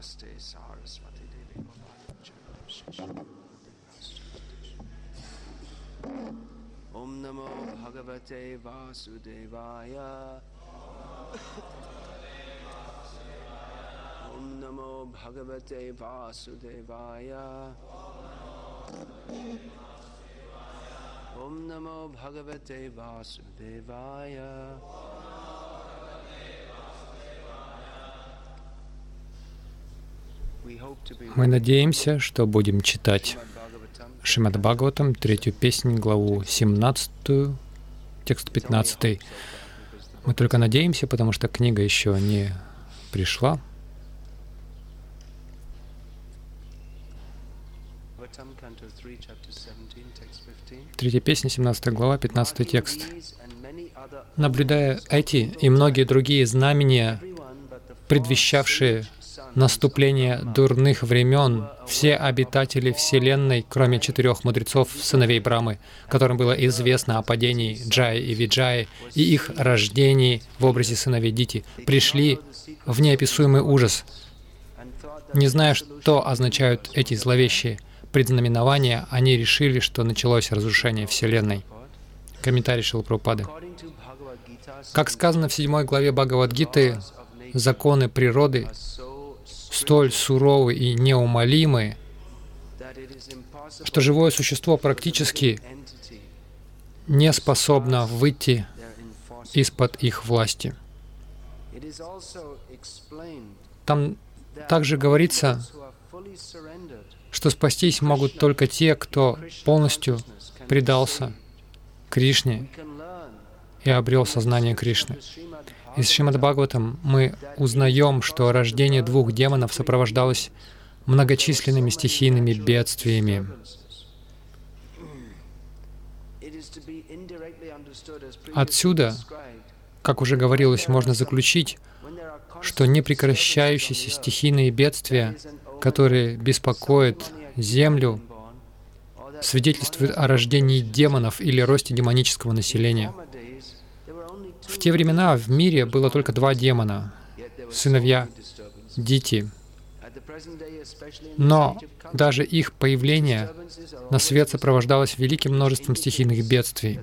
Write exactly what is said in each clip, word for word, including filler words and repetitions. Намасте Сарасвати Деви Ом Намо Бхагавате Васудевая Ом Намо Бхагавате Васудевая Ом Намо Бхагавате Васудевая. Мы надеемся, что будем читать Шримад Бхагаватам, третью песнь, главу семнадцатую, текст пятнадцатый. Мы только надеемся, потому что книга еще не пришла. Третья песня, семнадцатая глава, пятнадцатый текст. Наблюдая эти и многие другие знамения, предвещавшие наступление дурных времен, все обитатели Вселенной, кроме четырех мудрецов, сыновей Брамы, которым было известно о падении Джай и Виджай и их рождении в образе сыновей Дити, пришли в неописуемый ужас, не зная, что означают эти зловещие предзнаменования, они решили, что началось разрушение Вселенной. Комментарий Шрилы Прабхупады. Как сказано в седьмой главе Бхагавад-гиты, законы природы столь суровы и неумолимы, что живое существо практически не способно выйти из-под их власти. Там также говорится, что спастись могут только те, кто полностью предался Кришне и обрел сознание Кришны. Из Шримад Бхагаватам мы узнаем, что рождение двух демонов сопровождалось многочисленными стихийными бедствиями. Отсюда, как уже говорилось, можно заключить, что непрекращающиеся стихийные бедствия, которые беспокоят Землю, свидетельствуют о рождении демонов или росте демонического населения. В те времена в мире было только два демона, сыновья Дити. Но даже их появление на свет сопровождалось великим множеством стихийных бедствий.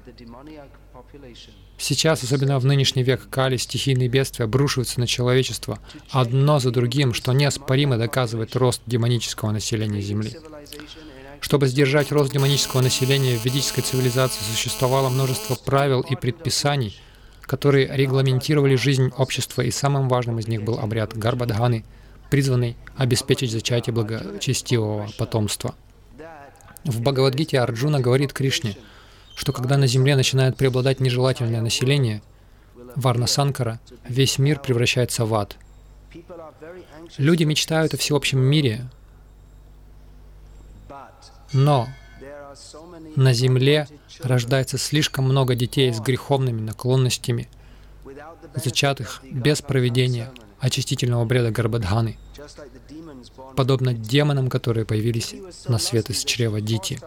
Сейчас, особенно в нынешний век Кали, стихийные бедствия обрушиваются на человечество одно за другим, что неоспоримо доказывает рост демонического населения Земли. Чтобы сдержать рост демонического населения в ведической цивилизации, существовало множество правил и предписаний, которые регламентировали жизнь общества, и самым важным из них был обряд Гарбаданы, призванный обеспечить зачатие благочестивого потомства. В Бхагавад-гите Арджуна говорит Кришне, что когда на земле начинает преобладать нежелательное население, Варна-Санкара, весь мир превращается в ад. Люди мечтают о всеобщем мире, но на земле рождается слишком много детей с греховными наклонностями, зачатых без проведения очистительного обряда Гарбадганы, подобно демонам, которые появились на свет из чрева Дити.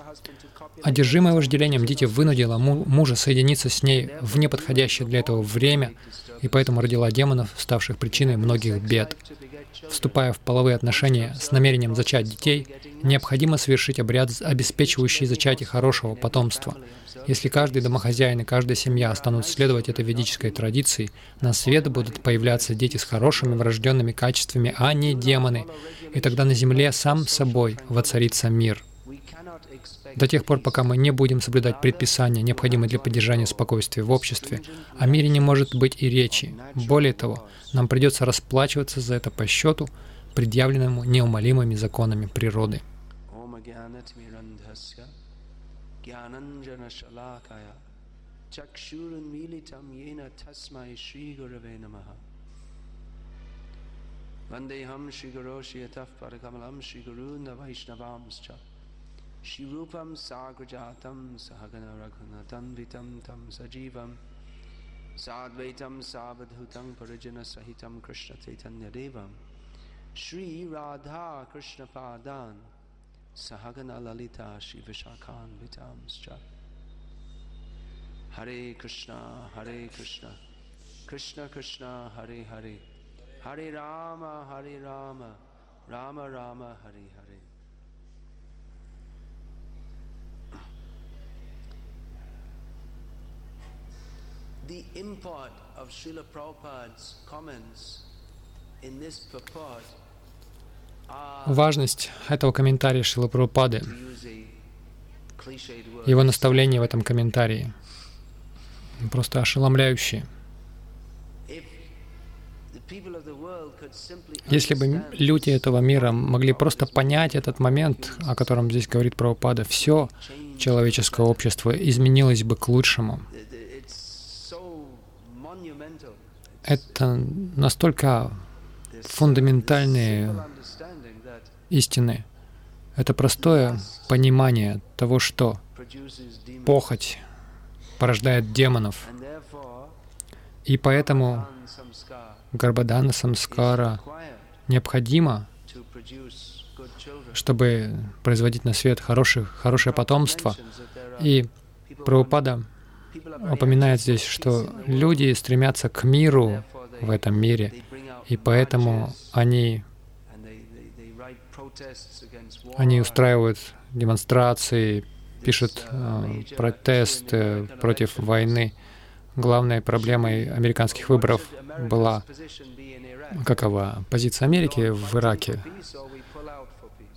Одержимая вожделением, Дити вынудила мужа соединиться с ней в неподходящее для этого время, и поэтому родила демонов, ставших причиной многих бед. Вступая в половые отношения с намерением зачать детей, необходимо совершить обряд, обеспечивающий зачатие хорошего потомства. Если каждый домохозяин и каждая семья станут следовать этой ведической традиции, на свет будут появляться дети с хорошими врожденными качествами, а не демоны, и тогда на земле сам собой воцарится мир. До тех пор, пока мы не будем соблюдать предписания, необходимые для поддержания спокойствия в обществе, о мире не может быть и речи. Более того, нам придется расплачиваться за это по счету, предъявленному неумолимыми законами природы. Shirupam sagrajatam sahagana raghunatam vitam tam sajivam sadvaitam savadhutam parijana sahitam krishna chaitanya devam Shri Radha Krishna Padan Sahagana Lalita Shivashakhan Vitamscha Hare Krishna Hare Krishna Krishna Krishna Hare Hare Hare Rama Hare Rama Рама Рама Хари Хари. The import of Srila Prabhupada's comments in this purport are... Важность этого комментария Шрилы Прабхупады, его наставления в этом комментарии просто ошеломляющие. Если бы люди этого мира могли просто понять этот момент, о котором здесь говорит Прабхупада, все человеческое общество изменилось бы к лучшему. Это настолько фундаментальные истины. Это простое понимание того, что похоть порождает демонов. И поэтому Гарбадана Самскара необходимо, чтобы производить на свет хорошее, хорошее потомство. И Прабхупада упоминает здесь, что люди стремятся к миру в этом мире, и поэтому они, они устраивают демонстрации, пишут э, протесты против войны. Главной проблемой американских выборов была какова? Позиция Америки в Ираке.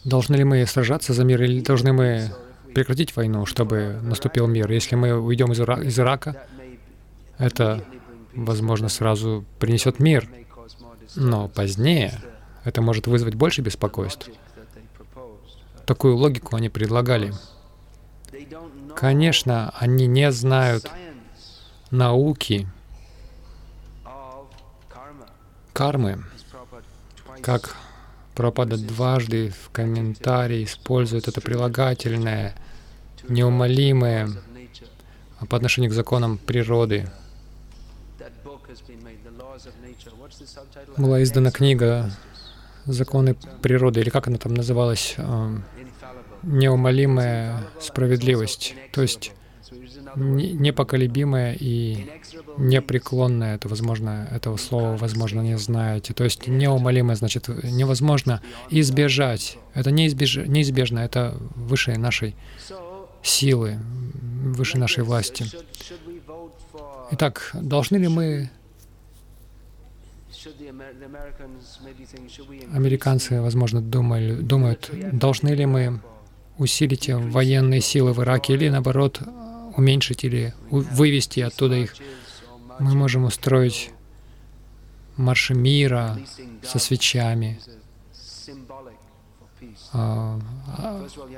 Должны ли мы сражаться за мир или должны мы прекратить войну, чтобы наступил мир? Если мы уйдем из, Ира- из Ирака, это, возможно, сразу принесет мир. Но позднее это может вызвать больше беспокойств. Такую логику они предлагали. Конечно, они не знают науки кармы, как Прабхупада дважды в комментарии использует это прилагательное, неумолимое по отношению к законам природы. Была издана книга «Законы природы», или как она там называлась, «Неумолимая справедливость», то есть непоколебимое и непреклонное, это, возможно, этого слова, возможно, не знаете. То есть неумолимое, значит, невозможно избежать. Это неизбеж... неизбежно, это выше нашей силы, выше нашей власти. Итак, должны ли мы, американцы, возможно, думали, думают, должны ли мы усилить военные силы в Ираке или, наоборот, уменьшить или вывести оттуда их. Мы можем устроить марши мира со свечами,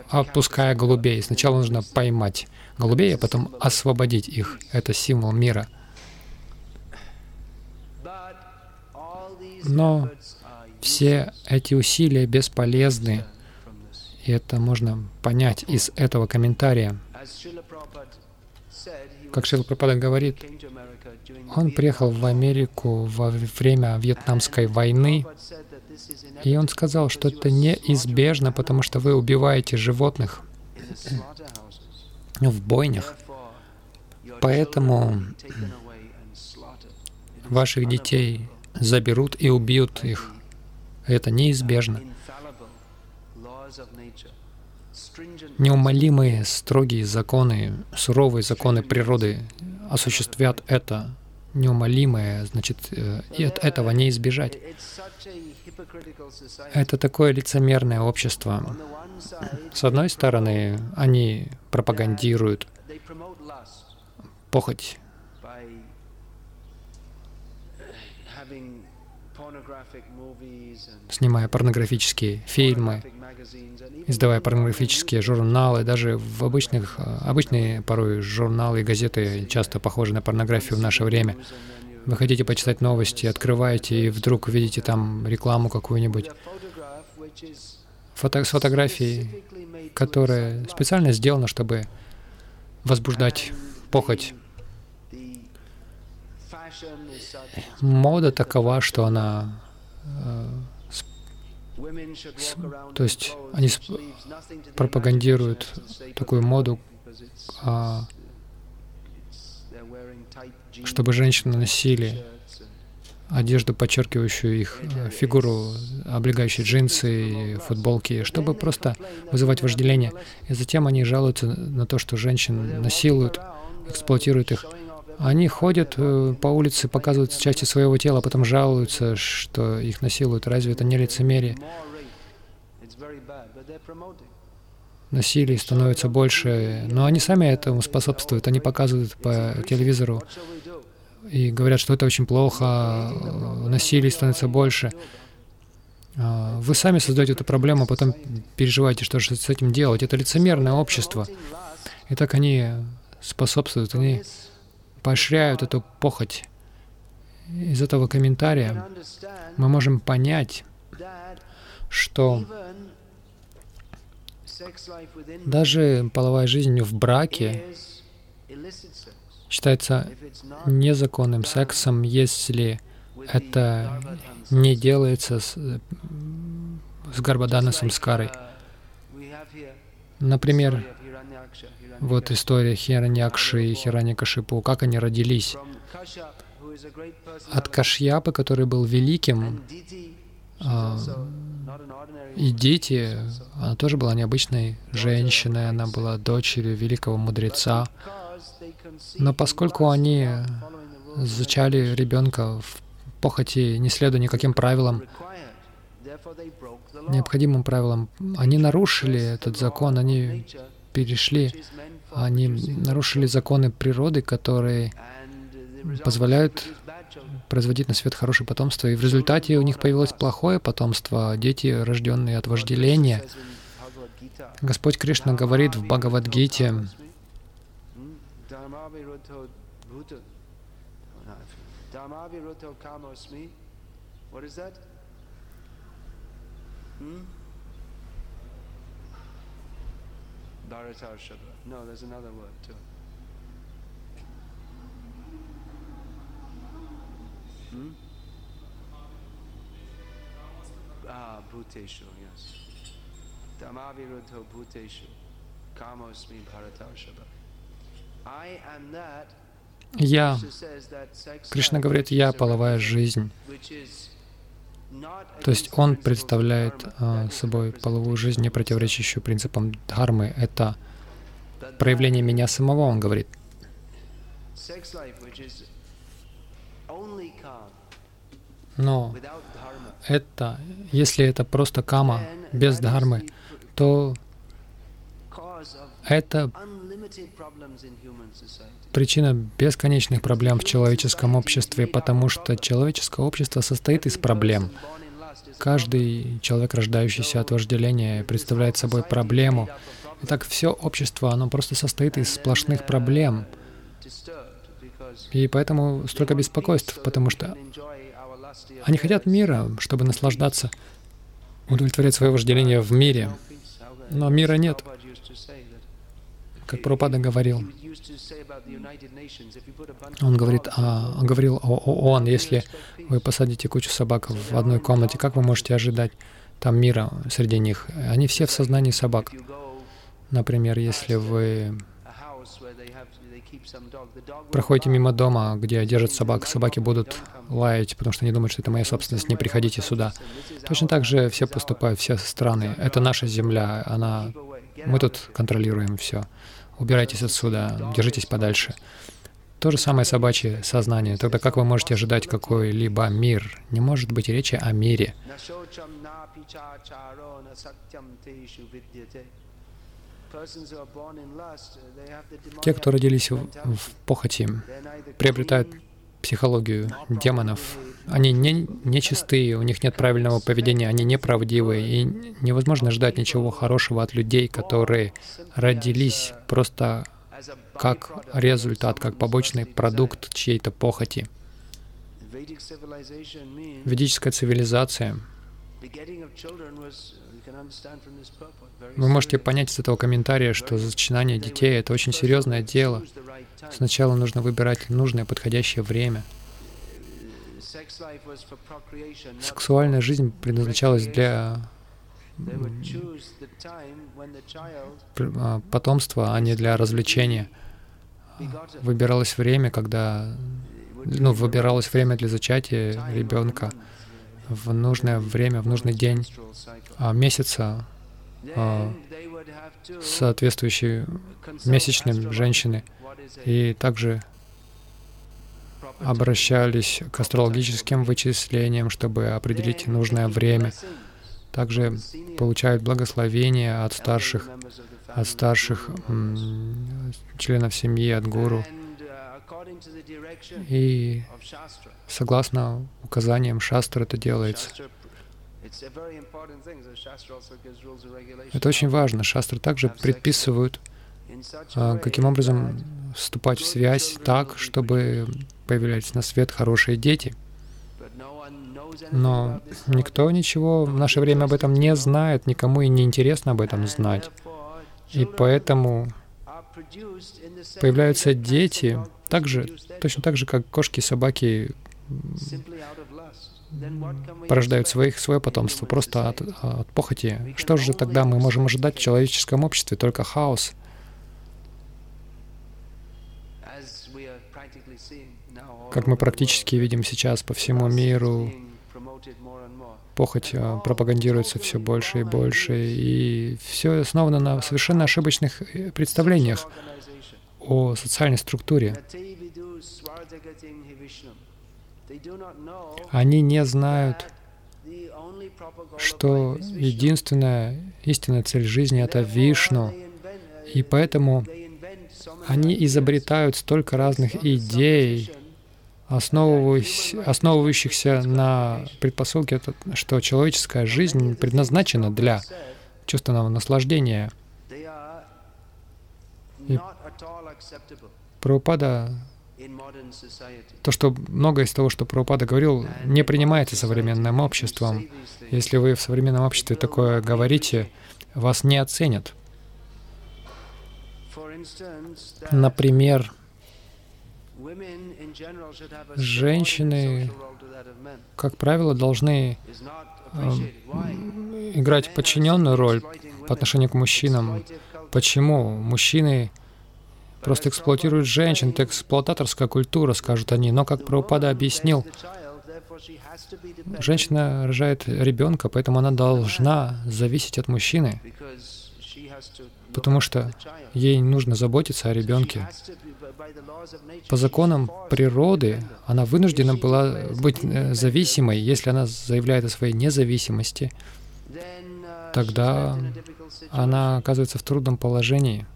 отпуская голубей. Сначала нужно поймать голубей, а потом освободить их. Это символ мира. Но все эти усилия бесполезны, и это можно понять из этого комментария. Как Шрила Прабхупада говорит, он приехал в Америку во время Вьетнамской войны, и он сказал, что это неизбежно, потому что вы убиваете животных в бойнях, поэтому ваших детей заберут и убьют их. Это неизбежно. Неумолимые, строгие законы, суровые законы природы осуществят это. Неумолимое, значит, и от этого не избежать. Это такое лицемерное общество. С одной стороны, они пропагандируют похоть, снимая порнографические фильмы, издавая порнографические журналы. Даже в обычных, обычные порой журналы и газеты часто похожи на порнографию в наше время. Вы хотите почитать новости, открываете, и вдруг видите там рекламу какую-нибудь. Фото, с фотографией, которая специально сделана, чтобы возбуждать похоть. Мода такова, что она... Э, с, с, то есть они с, пропагандируют такую моду, э, чтобы женщины носили одежду, подчеркивающую их фигуру, облегающие джинсы, футболки, чтобы просто вызывать вожделение. И затем они жалуются на то, что женщин насилуют, эксплуатируют их. Они ходят по улице, показывают части своего тела, а потом жалуются, что их насилуют. Разве это не лицемерие? Насилие становится больше, но они сами этому способствуют. Они показывают по телевизору и говорят, что это очень плохо, насилие становится больше. Вы сами создаете эту проблему, а потом переживаете, что же с этим делать. Это лицемерное общество. И так они способствуют, они поощряют эту похоть. Из этого комментария мы можем понять, что даже половая жизнь в браке считается незаконным сексом, если это не делается с, с Гарбадана Самскарой. Например, вот история Хираньякши и Хираньякашипу, как они родились. От Кашьяпы, который был великим, и Дити, она тоже была необычной женщиной, она была дочерью великого мудреца. Но поскольку они зачали ребенка в похоти, не следуя никаким правилам, необходимым правилам, они нарушили этот закон, они перешли, они нарушили законы природы, которые позволяют производить на свет хорошее потомство. И в результате у них появилось плохое потомство, дети, рожденные от вожделения. Господь Кришна говорит в Бхагавад-гите, Ah, Bhuteshu, yes. Tamavirudho Bhuteshu, Kamosmi Bharatashaba. Я, Кришна говорит, я половая жизнь. То есть он представляет а, собой половую жизнь, не противоречащую принципам Дхармы. Это проявление меня самого, он говорит. Но это, если это просто кама, без Дхармы, то это причина бесконечных проблем в человеческом обществе, потому что человеческое общество состоит из проблем. Каждый человек, рождающийся от вожделения, представляет собой проблему. Итак, все общество, оно просто состоит из сплошных проблем. И поэтому столько беспокойств, потому что они хотят мира, чтобы наслаждаться, удовлетворять свое вожделение в мире. Но мира нет. Как Прабхупада говорил, он говорит, а, говорил о ООН, если вы посадите кучу собак в одной комнате, как вы можете ожидать там мира среди них? Они все в сознании собак. Например, если вы проходите мимо дома, где держат собак, собаки будут лаять, потому что они думают, что это моя собственность, не приходите сюда. Точно так же все поступают, все страны. Это наша земля, она... мы тут контролируем все. Убирайтесь отсюда, держитесь подальше. То же самое собачье сознание. Тогда как вы можете ожидать какой-либо мир? Не может быть речи о мире. Те, кто родились в, в похоти, приобретают психологию демонов. Они не, нечистые, у них нет правильного поведения, они неправдивые, и невозможно ждать ничего хорошего от людей, которые родились просто как результат, как побочный продукт чьей-то похоти. Ведическая цивилизация. Вы можете понять из этого комментария, что зачинание детей — это очень серьезное дело. Сначала нужно выбирать нужное, подходящее время. Сексуальная жизнь предназначалась для потомства, а не для развлечения. Выбиралось время, когда ну, выбиралось время для зачатия ребенка в нужное время, в нужный день месяца, соответствующей месячным женщины, и также обращались к астрологическим вычислениям, чтобы определить нужное время. Также получают благословения от старших, от старших м, членов семьи, от гуру. И согласно указаниям Шастры это делается. Это очень важно. Шастры также предписывают, каким образом вступать в связь так, чтобы появлялись на свет хорошие дети. Но никто ничего в наше время об этом не знает, никому и не интересно об этом знать. И поэтому появляются дети так же, точно так же, как кошки и собаки порождают своих, свое потомство, просто от, от похоти. Что же тогда мы можем ожидать в человеческом обществе? Только хаос. Как мы практически видим сейчас по всему миру, похоть пропагандируется все больше и больше, и все основано на совершенно ошибочных представлениях о социальной структуре. Они не знают, что единственная истинная цель жизни — это Вишну, и поэтому они изобретают столько разных идей, основывающихся на предпосылке, что человеческая жизнь предназначена для чувственного наслаждения. И Прабхупада, то, что многое из того, что Прабхупада говорил, не принимается современным обществом. Если вы в современном обществе такое говорите, вас не оценят. Например, женщины, как правило, должны э, играть подчиненную роль по отношению к мужчинам. Почему? Мужчины просто эксплуатируют женщин, это эксплуататорская культура, скажут они. Но, как Прабхупада объяснил, женщина рожает ребенка, поэтому она должна зависеть от мужчины, потому что ей нужно заботиться о ребенке. По законам природы она вынуждена была быть зависимой. Если она заявляет о своей независимости, тогда она оказывается в трудном положении.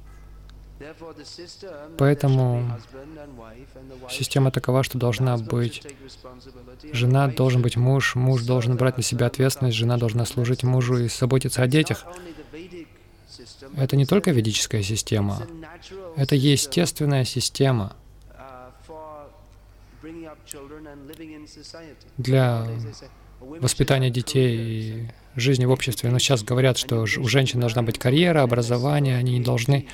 Поэтому система такова, что должна быть жена, должен быть муж, муж должен брать на себя ответственность, жена должна служить мужу и заботиться о детях. Это не только ведическая система, это естественная система для воспитания детей и жизни в обществе. Но сейчас говорят, что у женщин должна быть карьера, образование, они не должны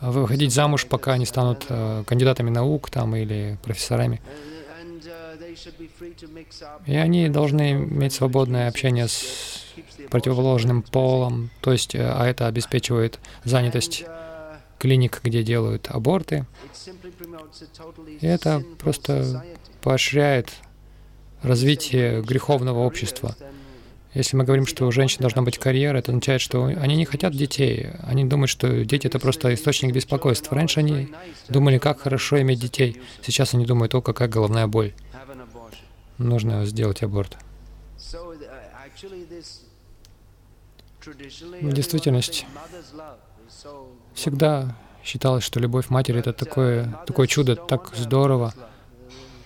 выходить замуж, пока не станут кандидатами наук там, или профессорами. И они должны иметь свободное общение с противоположным полом, то есть, а это обеспечивает занятость клиник, где делают аборты. И это просто поощряет развитие греховного общества. Если мы говорим, что у женщин должна быть карьера, это означает, что они не хотят детей. Они думают, что дети — это просто источник беспокойства. Раньше они думали, как хорошо иметь детей. Сейчас они думают, о, какая головная боль. Нужно сделать аборт. В действительности, всегда считалось, что любовь матери — это такое, такое чудо, так здорово.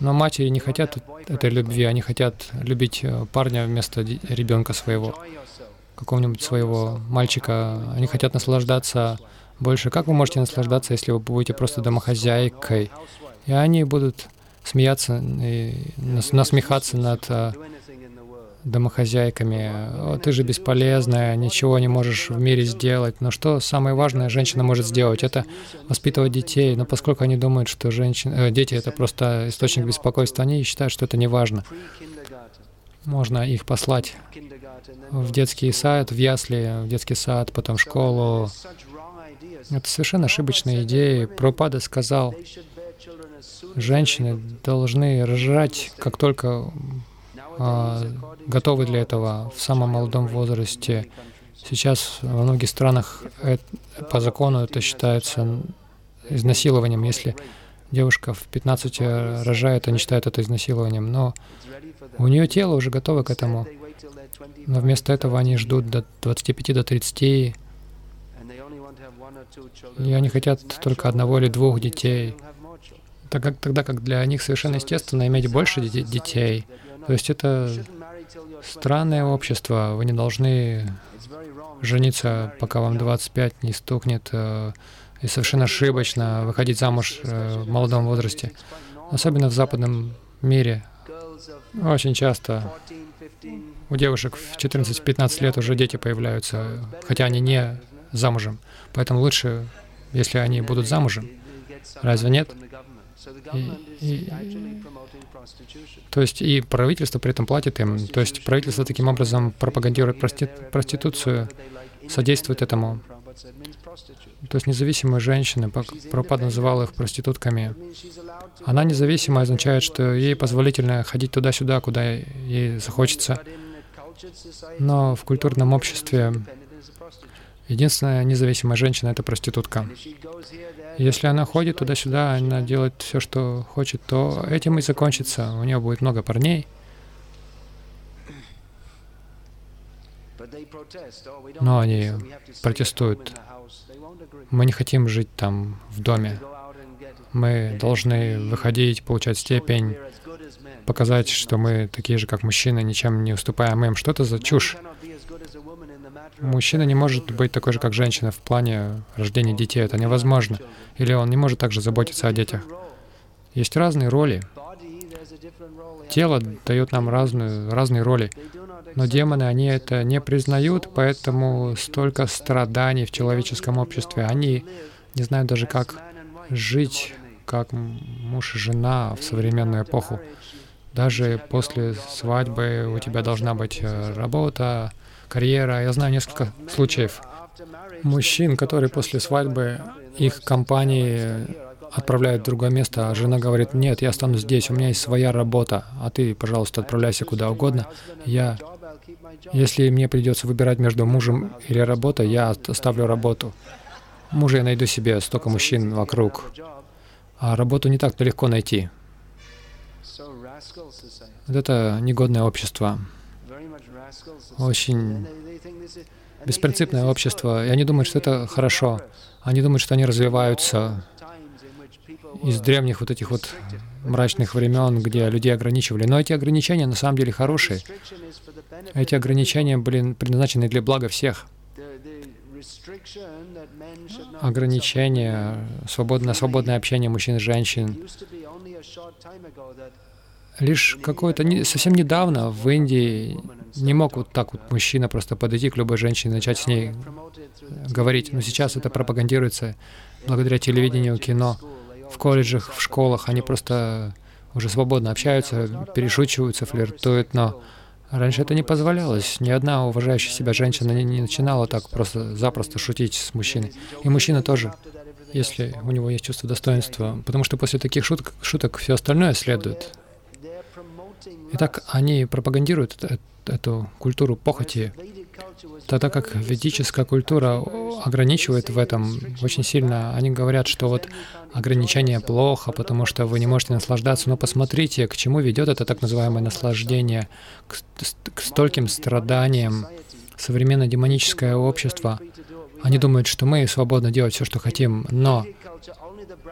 Но матери не хотят этой любви, они хотят любить парня вместо ребенка своего, какого-нибудь своего мальчика. Они хотят наслаждаться больше. Как вы можете наслаждаться, если вы будете просто домохозяйкой? И они будут смеяться и насмехаться над домохозяйками. «О, ты же бесполезная, ничего не можешь в мире сделать». Но что самое важное женщина может сделать? Это воспитывать детей. Но поскольку они думают, что женщины, э, дети — это просто источник беспокойства, они считают, что это не важно. Можно их послать в детский сад, в ясли, в детский сад, потом в школу. Это совершенно ошибочные идеи. Прабхупада сказал, женщины должны рожать, как только а, готовы для этого, в самом молодом возрасте. Сейчас во многих странах это, по закону это считается изнасилованием. Если девушка в пятнадцать рожает, они считают это изнасилованием. Но у нее тело уже готово к этому. Но вместо этого они ждут до двадцати пяти, до тридцати. И они хотят только одного или двух детей. Так как, тогда как для них совершенно естественно иметь больше детей. То есть это странное общество. Вы не должны жениться, пока вам двадцать пять не стукнет, и совершенно ошибочно выходить замуж в молодом возрасте. Особенно в западном мире. Очень часто у девушек в четырнадцать-пятнадцать лет уже дети появляются, хотя они не замужем. Поэтому лучше, если они будут замужем. Разве нет? И, и, то есть и правительство при этом платит им. То есть правительство таким образом пропагандирует прости, проституцию, содействует этому. То есть независимые женщины, Прабхупада называл их проститутками. Она независимая означает, что ей позволительно ходить туда-сюда, куда ей захочется. Но в культурном обществе единственная независимая женщина — это проститутка. Если она ходит туда-сюда, она делает все, что хочет, то этим и закончится. У нее будет много парней. Но они протестуют. Мы не хотим жить там, в доме. Мы должны выходить, получать степень, показать, что мы такие же, как мужчины, ничем не уступаем им. Что это за чушь? Мужчина не может быть такой же, как женщина, в плане рождения детей. Это невозможно. Или он не может также заботиться о детях. Есть разные роли. Тело дает нам разную, разные роли. Но демоны, они это не признают, поэтому столько страданий в человеческом обществе. Они не знают даже, как жить, как муж и жена в современную эпоху. Даже после свадьбы у тебя должна быть работа, карьера. Я знаю несколько случаев мужчин, которые после свадьбы их компании отправляют в другое место, а жена говорит: «Нет, я останусь здесь, у меня есть своя работа, а ты, пожалуйста, отправляйся куда угодно. Я, если мне придется выбирать между мужем или работой, я оставлю работу. Мужа я найду себе, столько мужчин вокруг, а работу не так-то легко найти». Вот это негодное общество. Очень беспринципное общество. И они думают, что это хорошо. Они думают, что они развиваются из древних вот этих вот мрачных времен, где людей ограничивали. Но эти ограничения на самом деле хорошие. Эти ограничения были предназначены для блага всех. Ограничения, свободное, свободное общение мужчин и женщин. Лишь какое-то... Не, совсем недавно в Индии не мог вот так вот мужчина просто подойти к любой женщине и начать с ней говорить. Но сейчас это пропагандируется благодаря телевидению, кино. В колледжах, в школах они просто уже свободно общаются, перешучиваются, флиртуют. Но раньше это не позволялось. Ни одна уважающая себя женщина не, не начинала так просто запросто шутить с мужчиной. И мужчина тоже, если у него есть чувство достоинства. Потому что после таких шуток, шуток все остальное следует. Итак, они пропагандируют эту культуру похоти, тогда как ведическая культура ограничивает в этом очень сильно. Они говорят, что вот ограничение плохо, потому что вы не можете наслаждаться. Но посмотрите, к чему ведет это так называемое наслаждение, к, к стольким страданиям. Современное демоническое общество. Они думают, что мы свободно делать все, что хотим, но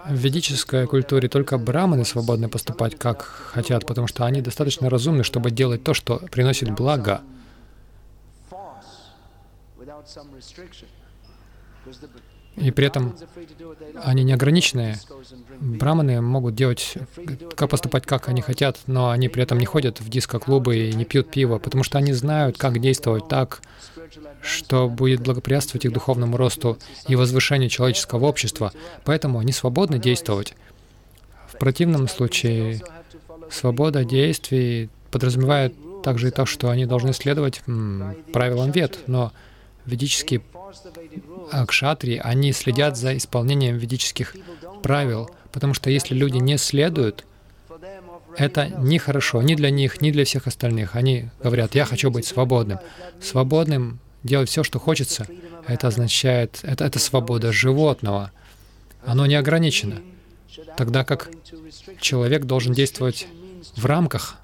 в ведической культуре только браманы свободны поступать, как хотят, потому что они достаточно разумны, чтобы делать то, что приносит благо. И при этом они не ограниченные. Браманы могут делать, как поступать, как они хотят, но они при этом не ходят в диско-клубы и не пьют пиво, потому что они знают, как действовать так, что будет благоприятствовать их духовному росту и возвышению человеческого общества. Поэтому они свободны действовать. В противном случае свобода действий подразумевает также и то, что они должны следовать м, правилам вед, но ведические кшатрии, они следят за исполнением ведических правил, потому что если люди не следуют, это нехорошо ни для них, ни для всех остальных. Они говорят: «Я хочу быть свободным». Свободным делать все, что хочется, это означает, это, это свобода животного. Оно не ограничено. Тогда как человек должен действовать в рамках,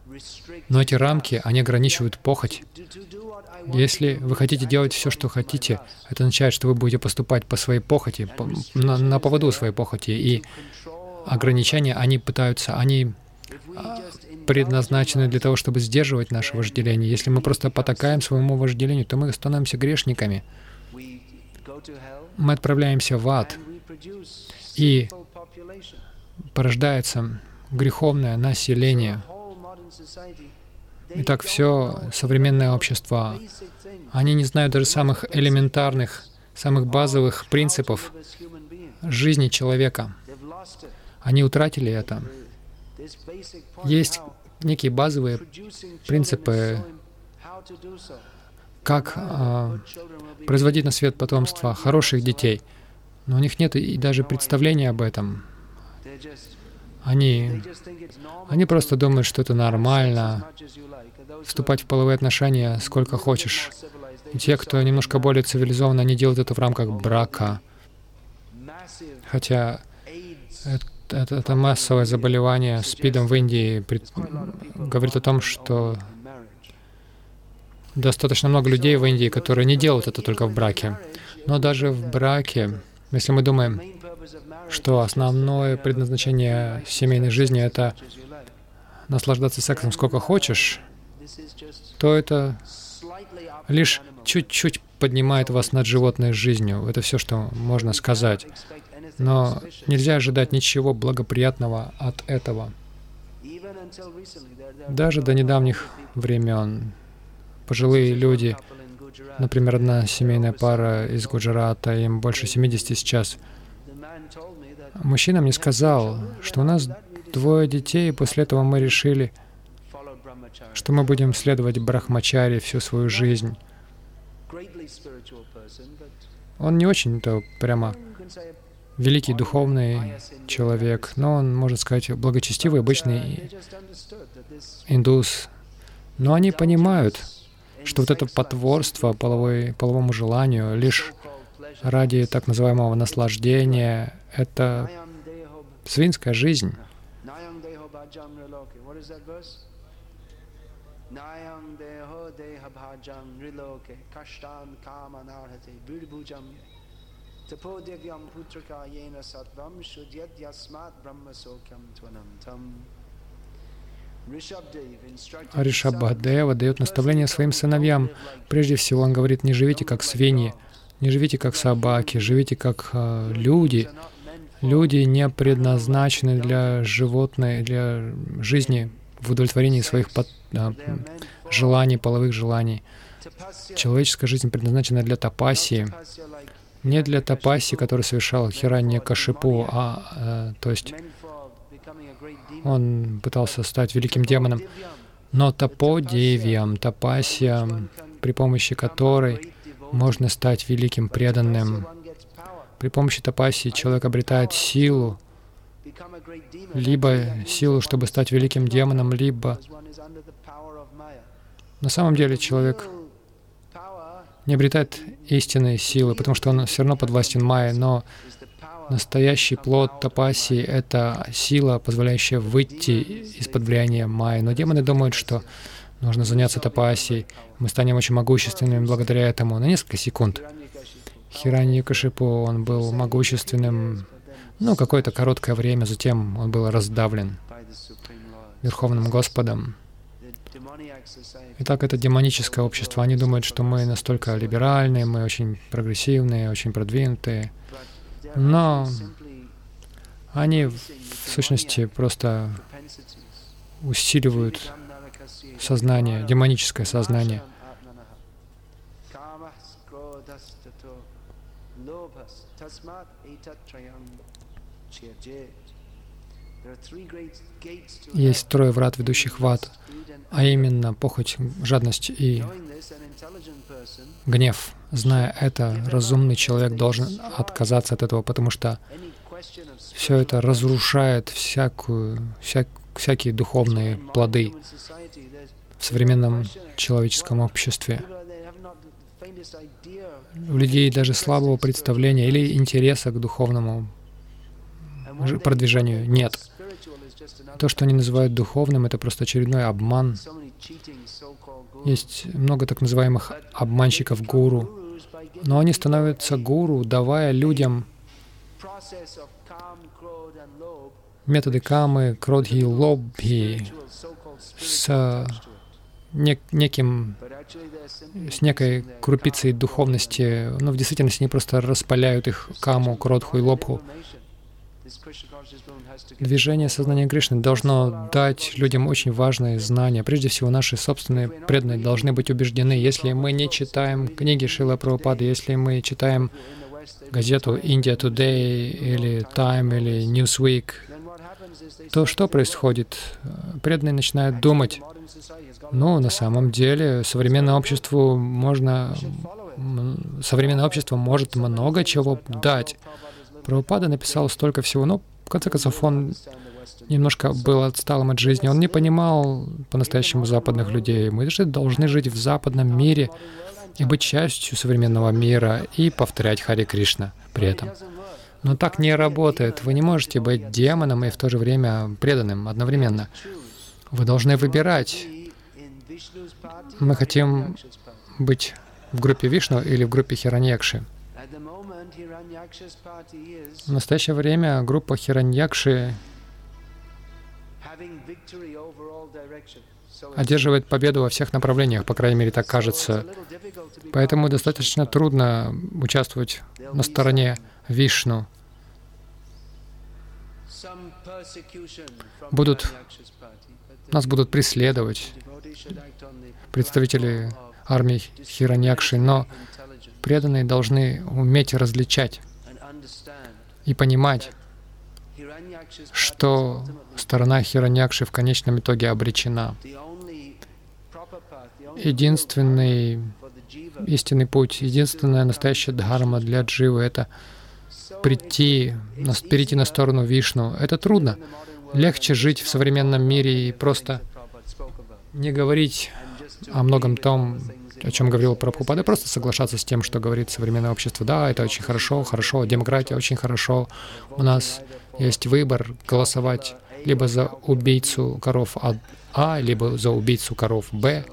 но эти рамки, они ограничивают похоть. Если вы хотите делать все, что хотите, это означает, что вы будете поступать по своей похоти, по, на, на поводу своей похоти. И ограничения, они пытаются, они предназначены для того, чтобы сдерживать наше вожделение. Если мы просто потакаем своему вожделению, то мы становимся грешниками. Мы отправляемся в ад. И порождается греховное население. Итак, все современное общество, они не знают даже самых элементарных, самых базовых принципов жизни человека. Они утратили это. Есть некие базовые принципы, как э, производить на свет потомство хороших детей, но у них нет и даже представления об этом. Они, они просто думают, что это нормально, вступать в половые отношения сколько хочешь. И те, кто немножко более цивилизованно, они делают это в рамках брака. Хотя это, это, это массовое заболевание СПИДом в Индии пред, говорит о том, что достаточно много людей в Индии, которые не делают это только в браке. Но даже в браке, если мы думаем, что основное предназначение семейной жизни — это наслаждаться сексом сколько хочешь, то это лишь чуть-чуть поднимает вас над животной жизнью. Это все, что можно сказать. Но нельзя ожидать ничего благоприятного от этого. Даже до недавних времен пожилые люди, например, одна семейная пара из Гуджарата, им больше семидесяти сейчас, мужчина мне сказал, что у нас двое детей, и после этого мы решили, что мы будем следовать Брахмачарье всю свою жизнь. Он не очень-то прямо великий духовный человек, но он, можно сказать, благочестивый, обычный индус. Но они понимают, что вот это потворство половой, половому желанию лишь ради так называемого наслаждения — это свинская жизнь. Ришабхадева дает наставление своим сыновьям. Прежде всего, он говорит: не живите как свиньи, не живите как собаки, живите как э, люди. Люди не предназначены для животной, для жизни в удовлетворении своих под, э, желаний, половых желаний. Человеческая жизнь предназначена для тапасии, не для тапасии, которую совершал Хираньякашипу, а, э, то есть он пытался стать великим демоном. Но тапо-дивиам, тапасия, при помощи которой можно стать великим преданным. При помощи тапасии человек обретает силу, либо силу, чтобы стать великим демоном, либо... На самом деле человек не обретает истинной силы, потому что он все равно подвластен майе, но настоящий плод тапасии — это сила, позволяющая выйти из-под влияния майи. Но демоны думают, что нужно заняться тапасией, мы станем очень могущественными благодаря этому. На несколько секунд. Хираньякашипу, он был могущественным, ну, какое-то короткое время, затем он был раздавлен Верховным Господом. Итак, это демоническое общество. Они думают, что мы настолько либеральные, мы очень прогрессивные, очень продвинутые. Но они, в сущности, просто усиливают сознание, демоническое сознание. Есть трое врат, ведущих в ад, а именно похоть, жадность и гнев. Зная это, разумный человек должен отказаться от этого, потому что все это разрушает всякую, всяк, всякие духовные плоды в современном человеческом обществе. У людей даже слабого представления или интереса к духовному продвижению нет. То, что они называют духовным, это просто очередной обман. Есть много так называемых обманщиков гуру, но они становятся гуру, давая людям методы камы, кродхи, лобхи с неким, с некой крупицей духовности, но в действительности они просто распаляют их каму, кродху и лобху. Движение сознания Кришны должно дать людям очень важные знания. Прежде всего, наши собственные преданные должны быть убеждены. Если мы не читаем книги Шрилы Прабхупады, если мы читаем газету India Today или Time или Newsweek, то что происходит? Преданные начинают думать, ну, на самом деле, современному обществу можно, современное общество может много чего дать. Прабхупада написал столько всего, но, в конце концов, он немножко был отсталым от жизни. Он не понимал по-настоящему западных людей. Мы же должны жить в западном мире и быть частью современного мира и повторять Харе Кришна при этом. Но так не работает. Вы не можете быть демоном и в то же время преданным одновременно. Вы должны выбирать. Мы хотим быть в группе Вишну или в группе Хираньякши. В настоящее время группа Хираньякши одерживает победу во всех направлениях, по крайней мере, так кажется. Поэтому достаточно трудно участвовать на стороне Вишну. Будут, нас будут преследовать представители армии Хираньякши, но преданные должны уметь различать и понимать, что сторона Хираньякши в конечном итоге обречена. Единственный истинный путь, единственная настоящая дхарма для дживы — это прийти, перейти на сторону Вишну. Это трудно. Легче жить в современном мире и просто не говорить о многом том, о чем говорил Прабхупада, просто соглашаться с тем, что говорит современное общество. Да, это очень хорошо, хорошо, демократия очень хорошо. У нас есть выбор голосовать либо за убийцу коров А, либо за убийцу коров Б.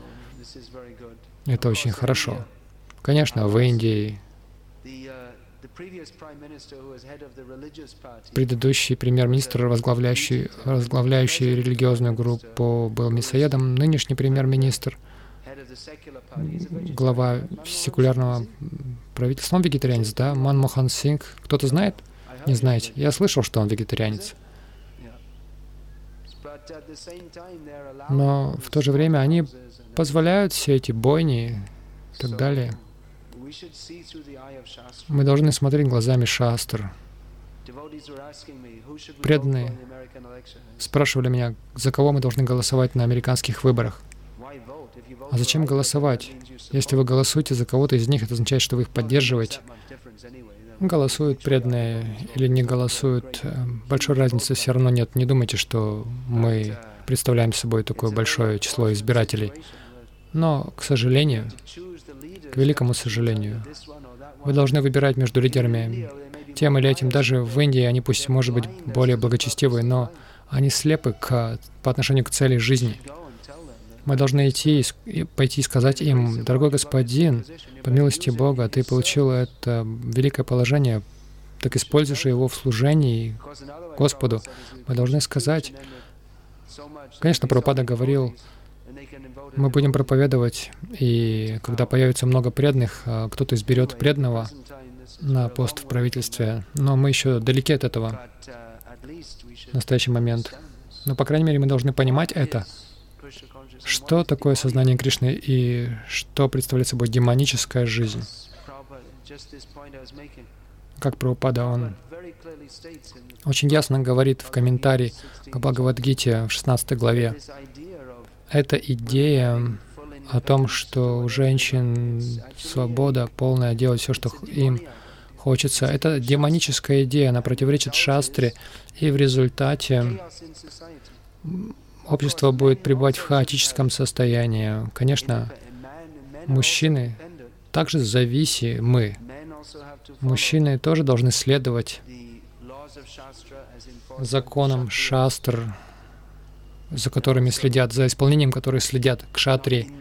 Это очень хорошо. Конечно, в Индии предыдущий премьер-министр, возглавляющий, возглавляющий религиозную группу, был мясоедом. Нынешний премьер-министр, глава секулярного правительства, он вегетарианец, да? Манмохан Сингх. Кто-то знает? Не знаете. Я слышал, что он вегетарианец. Но в то же время они позволяют все эти бойни и так далее. Мы должны смотреть глазами Шастр. Преданные спрашивали меня, за кого мы должны голосовать на американских выборах. А зачем голосовать? Если вы голосуете за кого-то из них, это означает, что вы их поддерживаете. Голосуют преданные или не голосуют, большой разницы все равно нет. Не думайте, что мы представляем собой такое большое число избирателей. Но, к сожалению, к великому сожалению, вы должны выбирать между лидерами тем или этим. Даже в Индии они, пусть, может быть, более благочестивые, но они слепы к, по отношению к цели жизни. Мы должны идти и пойти и сказать им: «Дорогой господин, по милости Бога, ты получил это великое положение, так используешь его в служении Господу». Мы должны сказать, конечно, Прабхупада говорил, мы будем проповедовать, и когда появится много преданных, кто-то изберет преданного на пост в правительстве, но мы еще далеки от этого в настоящий момент. Но, по крайней мере, мы должны понимать это. Что такое сознание Кришны и что представляет собой демоническая жизнь? как Прабхупада, он очень ясно говорит в комментарии к Бхагавад-гите в шестнадцатой главе. Эта идея о том, что у женщин свобода полная делать все, что им хочется, это демоническая идея, она противоречит шастре, и в результате общество будет пребывать в хаотическом состоянии. Конечно, мужчины также зависимы. Мужчины тоже должны следовать законам шастр, за которыми следят, за исполнением которых следят кшатри.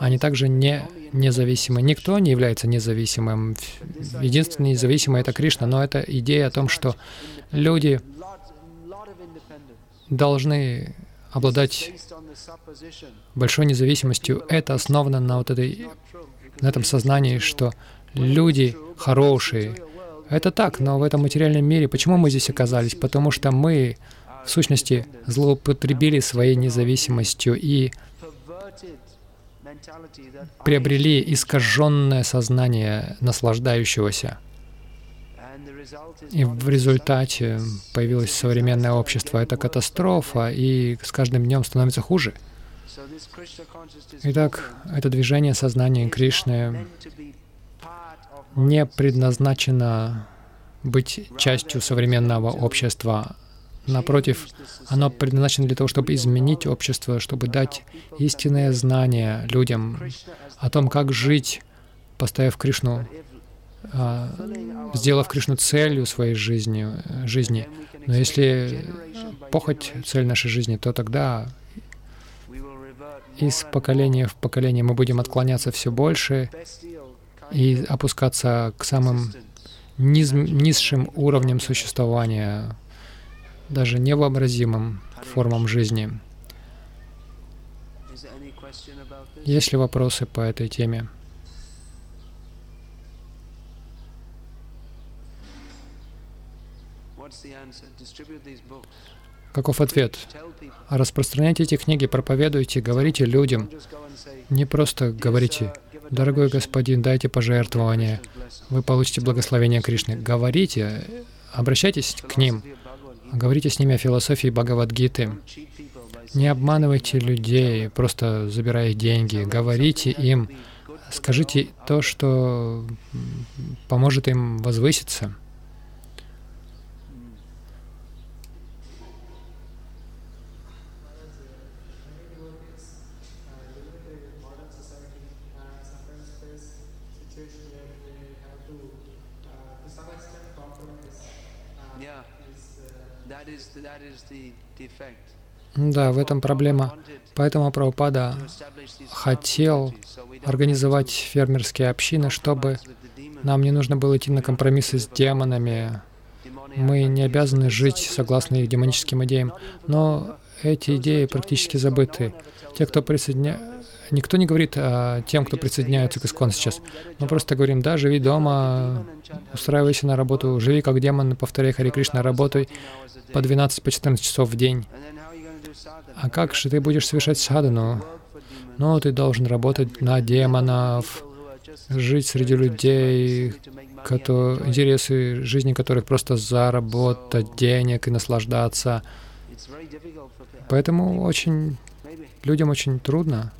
Они также не независимы. Никто не является независимым. Единственный независимый — это Кришна. Но это идея о том, что люди должны обладать большой независимостью. Это основано на вот этой, на этом сознании, что люди хорошие. Это так, но в этом материальном мире почему мы здесь оказались? Потому что мы, в сущности, злоупотребили своей независимостью и приобрели искаженное сознание наслаждающегося. И в результате появилось современное общество. Это катастрофа, и с каждым днем становится хуже. Итак, это движение сознания Кришны не предназначено быть частью современного общества. Напротив, оно предназначено для того, чтобы изменить общество, чтобы дать истинное знание людям о том, как жить, поставив Кришну, сделав Кришну целью своей жизни, жизни. Но если похоть — цель нашей жизни, то тогда из поколения в поколение мы будем отклоняться все больше и опускаться к самым низ, низшим уровням существования, даже невообразимым формам жизни. Есть ли вопросы по этой теме? Каков ответ? Распространяйте эти книги, проповедуйте, говорите людям. Не просто говорите: «Дорогой господин, дайте пожертвование, вы получите благословение Кришны». Говорите, обращайтесь к ним, говорите с ними о философии Бхагавад-гиты. Не обманывайте людей, просто забирая их деньги. Говорите им, скажите то, что поможет им возвыситься. Да, в этом проблема. Поэтому Прабхупада хотел организовать фермерские общины, чтобы нам не нужно было идти на компромиссы с демонами. Мы не обязаны жить согласно их демоническим идеям. Но эти идеи практически забыты. Те, кто присоединя... Никто не говорит о тем, кто присоединяется к ИСККОН сейчас. Мы просто говорим: да, живи дома, устраивайся на работу, живи как демон, повторяй Хари Кришна, работай по двенадцать-четырнадцать часов в день. А как же ты будешь совершать садану? Ну, ты должен работать на демонов, жить среди людей, которые, интересы жизни которых просто заработать денег и наслаждаться. Поэтому очень... людям очень трудно.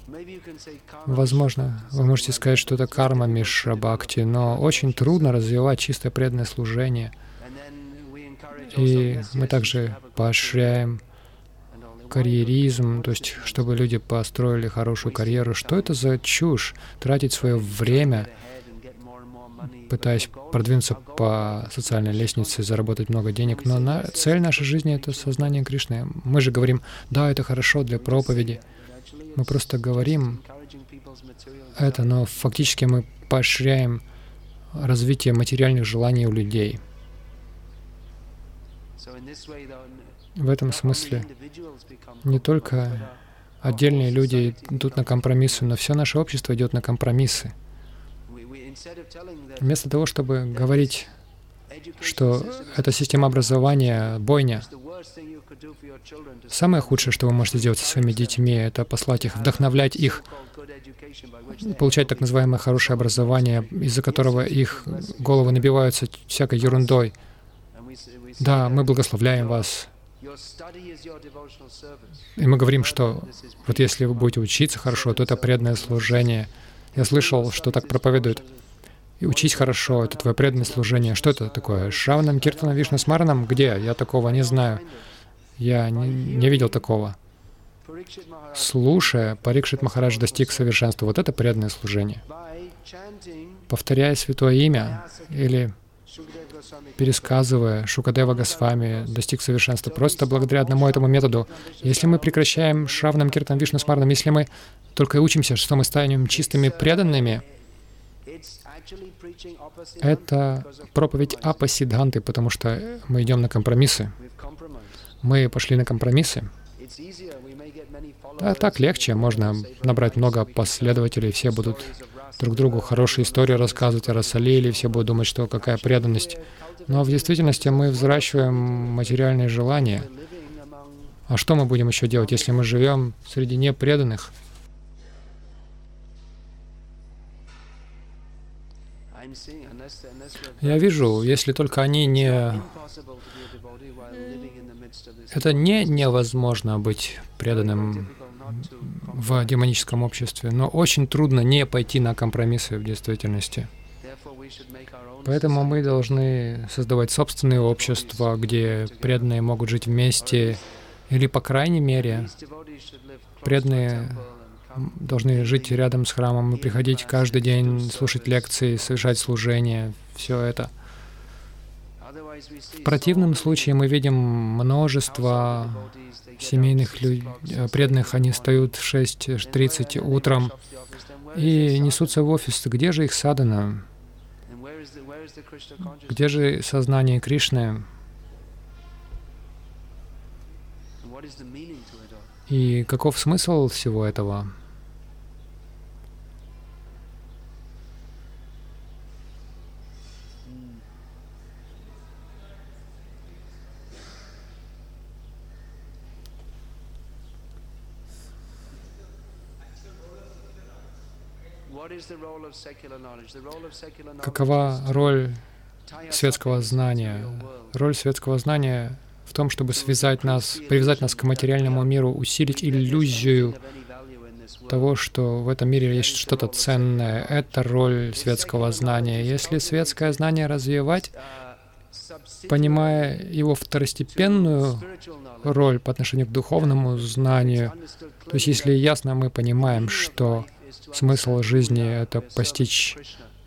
Возможно, вы можете сказать, что это карма Мишра Бхакти, но очень трудно развивать чистое преданное служение. И мы также поощряем карьеризм, то есть чтобы люди построили хорошую карьеру. Что это за чушь? Тратить свое время, пытаясь продвинуться по социальной лестнице, заработать много денег. Но на... цель нашей жизни — это сознание Кришны. Мы же говорим: да, это хорошо для проповеди. Мы просто говорим это, но фактически мы поощряем развитие материальных желаний у людей. В этом смысле не только отдельные люди идут на компромиссы, но все наше общество идет на компромиссы. Вместо того, чтобы говорить что эта система образования — бойня. Самое худшее, что вы можете сделать со своими детьми, это послать их, вдохновлять их, получать так называемое хорошее образование, из-за которого их головы набиваются всякой ерундой. Да, мы благословляем вас. И мы говорим, что вот если вы будете учиться хорошо, то это преданное служение. Я слышал, что так проповедуют. И учись хорошо, это твое преданное служение. Что это такое? Шраванам Киртанам Вишнох Смаранам? Где? Я такого не знаю. Я не, не видел такого. Слушая, Парикшит Махарадж достиг совершенства. Вот это преданное служение. Повторяя святое имя или пересказывая Шукадева Госвами, достиг совершенства. Просто благодаря одному этому методу. Если мы прекращаем Шраванам Киртанам Вишнох Смаранам, если мы только учимся, что мы станем чистыми преданными, это проповедь апа-сиддханты, потому что мы идем на компромиссы. Мы пошли на компромиссы. Да, так легче, можно набрать много последователей, все будут друг другу хорошие истории рассказывать о Рас-Алили, все будут думать, что какая преданность. Но в действительности мы взращиваем материальные желания. А что мы будем еще делать, если мы живем среди непреданных? Я вижу, если только они не... Это не невозможно быть преданным в демоническом обществе, но очень трудно не пойти на компромиссы в действительности. Поэтому мы должны создавать собственные общества, где преданные могут жить вместе, или, по крайней мере, преданные должны жить рядом с храмом и приходить каждый день, слушать лекции, совершать служение, все это. В противном случае мы видим множество семейных люд... преданных, они встают в шесть тридцать утром и несутся в офис. Где же их садхана? Где же сознание Кришны? И каков смысл всего этого? Какова роль светского знания? Роль светского знания в том, чтобы связать нас, привязать нас к материальному миру, усилить иллюзию того, что в этом мире есть что-то ценное. Это роль светского знания. Если светское знание развивать, понимая его второстепенную роль по отношению к духовному знанию, то есть если ясно мы понимаем, что смысл жизни — это постичь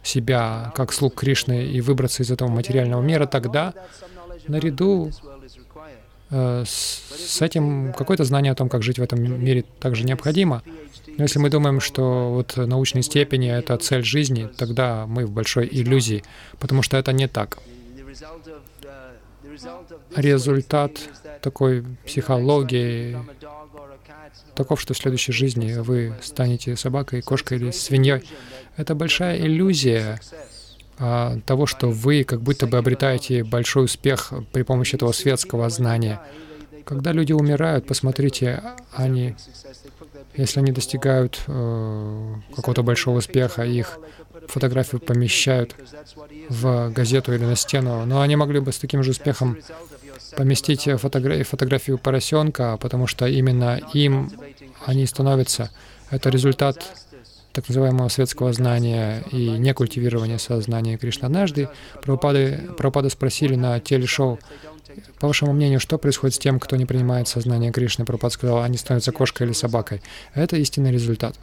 себя как слуг Кришны и выбраться из этого материального мира, тогда наряду э, с этим какое-то знание о том, как жить в этом мире, также необходимо. Но если мы думаем, что вот научные степени — это цель жизни, тогда мы в большой иллюзии, потому что это не так. Результат такой психологии таков, что в следующей жизни вы станете собакой, кошкой или свиньей. Это большая иллюзия а, того, что вы как будто бы обретаете большой успех при помощи этого светского знания. Когда люди умирают, посмотрите, они, если они достигают э, какого-то большого успеха, их фотографию помещают в газету или на стену, но они могли бы с таким же успехом поместить фотогра- фотографию поросенка, потому что именно им они становятся. Это результат так называемого светского знания и некультивирования сознания Кришны. Однажды Прабхупаду спросили на телешоу: по вашему мнению, что происходит с тем, кто не принимает сознание Кришны? Прабхупада сказал: они становятся кошкой или собакой. Это истинный результат.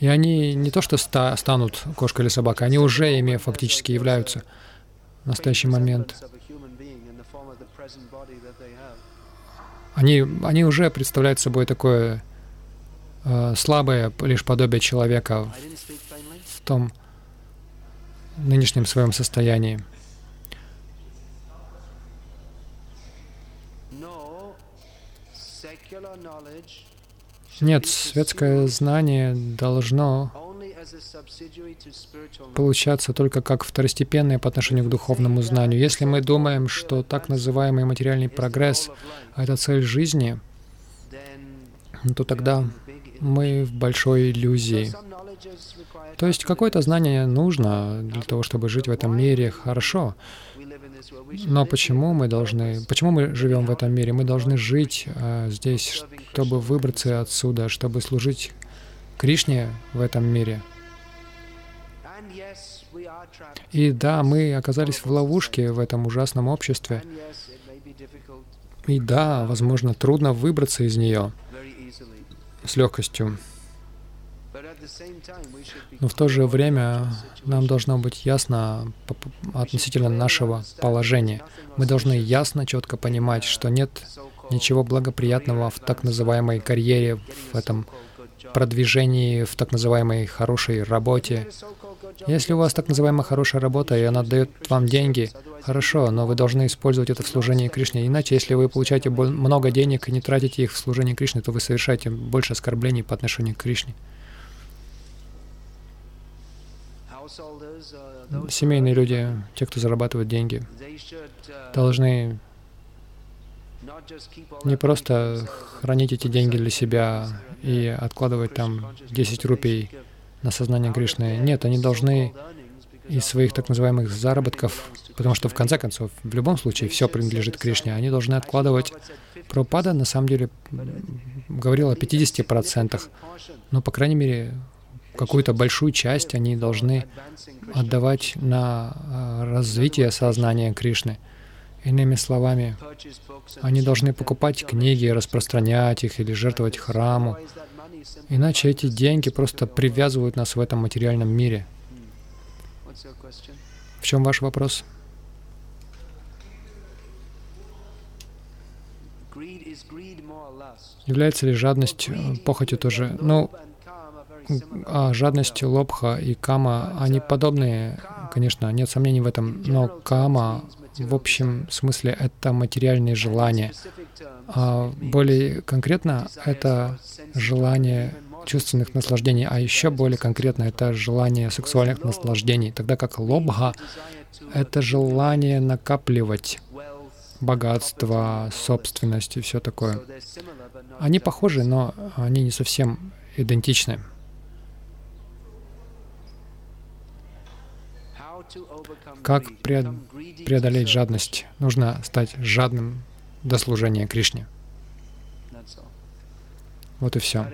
И они не то что ста- станут кошкой или собакой, они уже ими фактически являются в настоящий момент. Они, они уже представляют собой такое э, слабое лишь подобие человека в, в том нынешнем своем состоянии. Нет, светское знание должно получаться только как второстепенные по отношению к духовному знанию. Если мы думаем, что так называемый материальный прогресс — это цель жизни, то тогда мы в большой иллюзии. То есть какое-то знание нужно для того, чтобы жить в этом мире хорошо. Но почему мы должны, почему мы живем в этом мире? Мы должны жить э, здесь, чтобы выбраться отсюда, чтобы служить Кришне в этом мире. И да, мы оказались в ловушке в этом ужасном обществе. И да, возможно, трудно выбраться из нее с легкостью. Но в то же время нам должно быть ясно относительно нашего положения. Мы должны ясно, четко понимать, что нет ничего благоприятного в так называемой карьере, в этом продвижении, в так называемой хорошей работе. Если у вас так называемая хорошая работа, и она дает вам деньги, хорошо, но вы должны использовать это в служении Кришне. Иначе, если вы получаете много денег и не тратите их в служении Кришне, то вы совершаете больше оскорблений по отношению к Кришне. Семейные люди, те, кто зарабатывает деньги, должны не просто хранить эти деньги для себя и откладывать там десять рупий на сознание Кришны. Нет, они должны из своих так называемых заработков, потому что в конце концов, в любом случае, все принадлежит Кришне, они должны откладывать. Прабхупада на самом деле говорил о пятидесяти процентах, но, по крайней мере, какую-то большую часть они должны отдавать на развитие сознания Кришны. Иными словами, они должны покупать книги, распространять их или жертвовать храму. Иначе эти деньги просто привязывают нас в этом материальном мире. В чем ваш вопрос? Является ли жадность похотью тоже? Ну, а жадность, лобха и кама, они подобные, конечно, нет сомнений в этом, но кама в общем смысле это материальные желания, а более конкретно это желание чувственных наслаждений, а еще более конкретно это желание сексуальных наслаждений, тогда как лобха — это желание накапливать богатство, собственность и все такое. Они похожи, но они не совсем идентичны. Как преодолеть жадность? Нужно стать жадным до служения Кришне. Вот и все.